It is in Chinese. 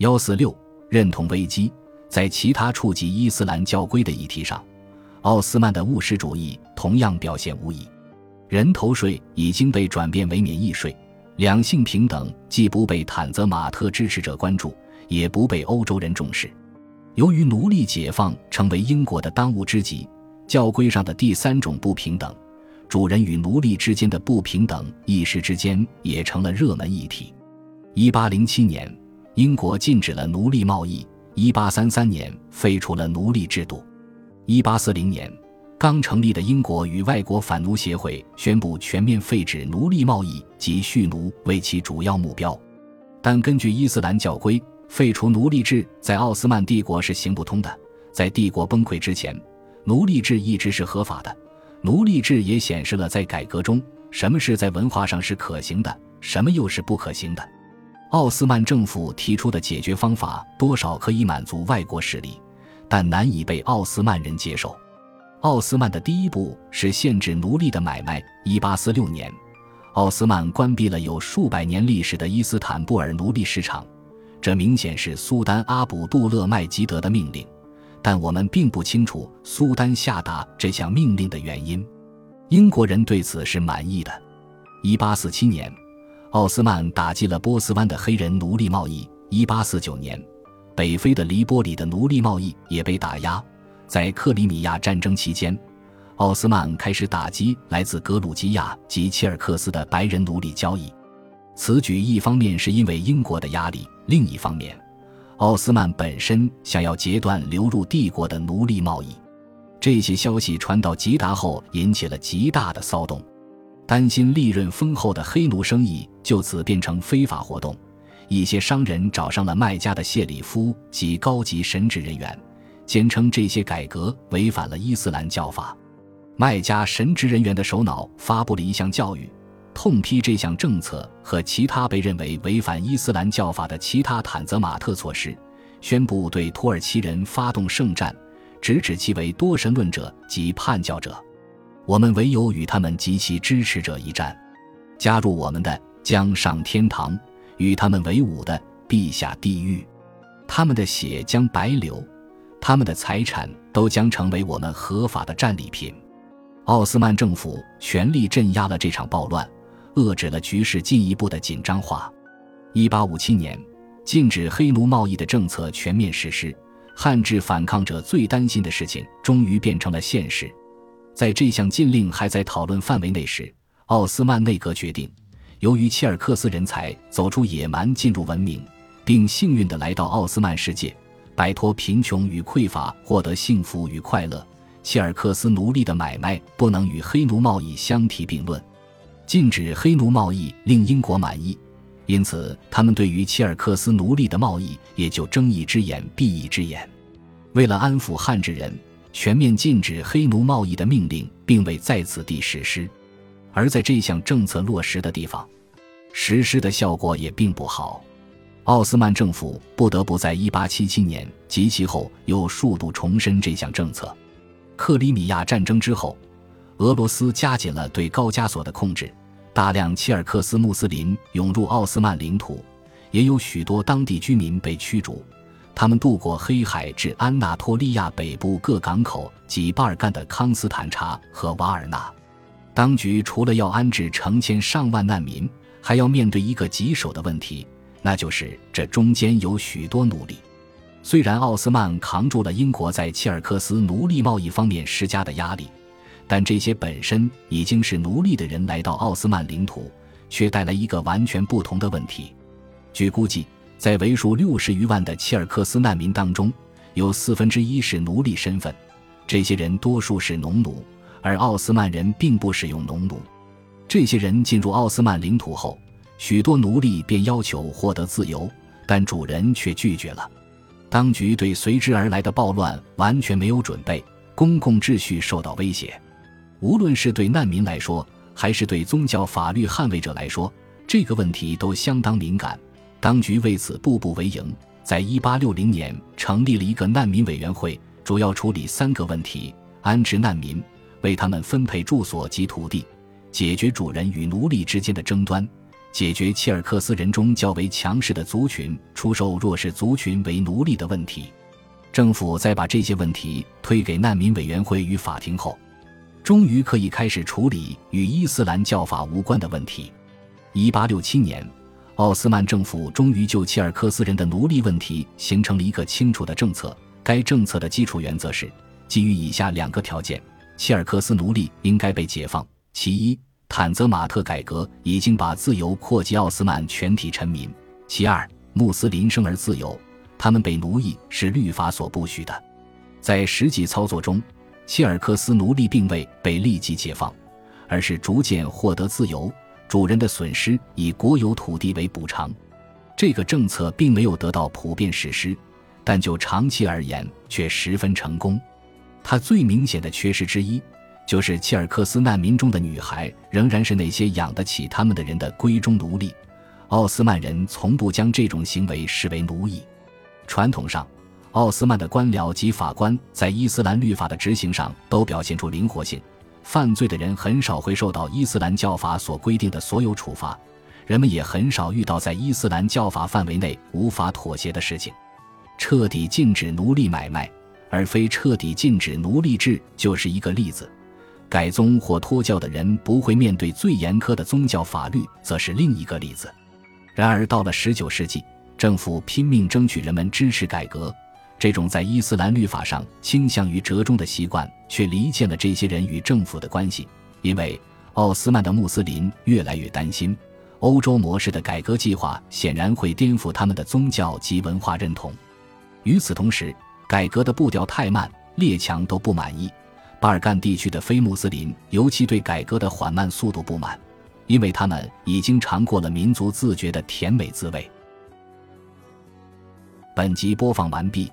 146认同危机。在其他触及伊斯兰教规的议题上，奥斯曼的务实主义同样表现无疑。人头税已经被转变为免役税，两性平等既不被坦泽马特支持者关注，也不被欧洲人重视。由于奴隶解放成为英国的当务之急，教规上的第三种不平等，主人与奴隶之间的不平等，一时之间也成了热门议题。1807年，英国禁止了奴隶贸易，1833年废除了奴隶制度。1840年，刚成立的英国与外国反奴协会宣布全面废止奴隶贸易及蓄奴为其主要目标。但根据伊斯兰教规，废除奴隶制在奥斯曼帝国是行不通的。在帝国崩溃之前，奴隶制一直是合法的。奴隶制也显示了在改革中，什么是在文化上是可行的，什么又是不可行的。奥斯曼政府提出的解决方法多少可以满足外国势力，但难以被奥斯曼人接受。奥斯曼的第一步是限制奴隶的买卖。1846年，奥斯曼关闭了有数百年历史的伊斯坦布尔奴隶市场，这明显是苏丹阿卜杜勒麦吉德的命令，但我们并不清楚苏丹下达这项命令的原因。英国人对此是满意的。1847年，奥斯曼打击了波斯湾的黑人奴隶贸易。1849年，北非的黎波里的奴隶贸易也被打压。在克里米亚战争期间，奥斯曼开始打击来自格鲁吉亚及切尔克斯的白人奴隶交易。此举一方面是因为英国的压力，另一方面，奥斯曼本身想要截断流入帝国的奴隶贸易。这些消息传到吉达后，引起了极大的骚动。担心利润丰厚的黑奴生意就此变成非法活动，一些商人找上了卖家的谢里夫及高级神职人员，坚称这些改革违反了伊斯兰教法。卖家神职人员的首脑发布了一项教育，痛批这项政策和其他被认为违反伊斯兰教法的其他坦泽马特措施，宣布对土耳其人发动圣战，直指其为多神论者及叛教者。我们唯有与他们及其支持者一战，加入我们的将上天堂，与他们为伍的必下地狱。他们的血将白流，他们的财产都将成为我们合法的战利品。奥斯曼政府全力镇压了这场暴乱，遏制了局势进一步的紧张化。1857年，禁止黑奴贸易的政策全面实施，汉制反抗者最担心的事情终于变成了现实。在这项禁令还在讨论范围内时，奥斯曼内阁决定，由于切尔克斯人才走出野蛮进入文明，并幸运地来到奥斯曼世界，摆脱贫穷与匮乏，获得幸福与快乐，切尔克斯奴隶的买卖不能与黑奴贸易相提并论。禁止黑奴贸易令英国满意，因此他们对于切尔克斯奴隶的贸易也就睁一只眼闭一只眼。为了安抚汉制人，全面禁止黑奴贸易的命令并未在此地实施，而在这项政策落实的地方，实施的效果也并不好。奥斯曼政府不得不在1877年及其后又数度重申这项政策。克里米亚战争之后，俄罗斯加紧了对高加索的控制，大量切尔克斯穆斯林涌入奥斯曼领土，也有许多当地居民被驱逐。他们渡过黑海至安纳托利亚北部各港口及巴尔干的康斯坦察和瓦尔纳。当局除了要安置成千上万难民，还要面对一个棘手的问题，那就是这中间有许多奴隶。虽然奥斯曼扛住了英国在切尔克斯奴隶贸易方面施加的压力，但这些本身已经是奴隶的人来到奥斯曼领土，却带来一个完全不同的问题。据估计，在为数60余万的切尔克斯难民当中，有1/4是奴隶身份，这些人多数是农奴，而奥斯曼人并不使用农奴。这些人进入奥斯曼领土后，许多奴隶便要求获得自由，但主人却拒绝了。当局对随之而来的暴乱完全没有准备，公共秩序受到威胁。无论是对难民来说，还是对宗教法律捍卫者来说，这个问题都相当敏感。当局为此步步为营，在1860年成立了一个难民委员会，主要处理3个问题：安置难民，为他们分配住所及土地，解决主人与奴隶之间的争端，解决切尔克斯人中较为强势的族群出售弱势族群为奴隶的问题。政府在把这些问题推给难民委员会与法庭后，终于可以开始处理与伊斯兰教法无关的问题。1867年，奥斯曼政府终于就切尔克斯人的奴隶问题形成了一个清楚的政策，该政策的基础原则是基于以下两个条件：切尔克斯奴隶应该被解放。其一，坦泽马特改革已经把自由扩及奥斯曼全体臣民；其二，穆斯林生而自由，他们被奴役是律法所不许的。在实际操作中，切尔克斯奴隶并未被立即解放，而是逐渐获得自由，主人的损失以国有土地为补偿。这个政策并没有得到普遍实施，但就长期而言却十分成功。它最明显的缺失之一就是切尔克斯难民中的女孩仍然是那些养得起他们的人的闺中奴隶。奥斯曼人从不将这种行为视为奴役。传统上，奥斯曼的官僚及法官在伊斯兰律法的执行上都表现出灵活性，犯罪的人很少会受到伊斯兰教法所规定的所有处罚，人们也很少遇到在伊斯兰教法范围内无法妥协的事情。彻底禁止奴隶买卖，而非彻底禁止奴隶制就是一个例子。改宗或脱教的人不会面对最严苛的宗教法律则是另一个例子。然而到了19世纪，政府拼命争取人们支持改革，这种在伊斯兰律法上倾向于折中的习惯却离间了这些人与政府的关系。因为奥斯曼的穆斯林越来越担心欧洲模式的改革计划显然会颠覆他们的宗教及文化认同。与此同时，改革的步调太慢，列强都不满意。巴尔干地区的非穆斯林尤其对改革的缓慢速度不满，因为他们已经尝过了民族自觉的甜美滋味。本集播放完毕，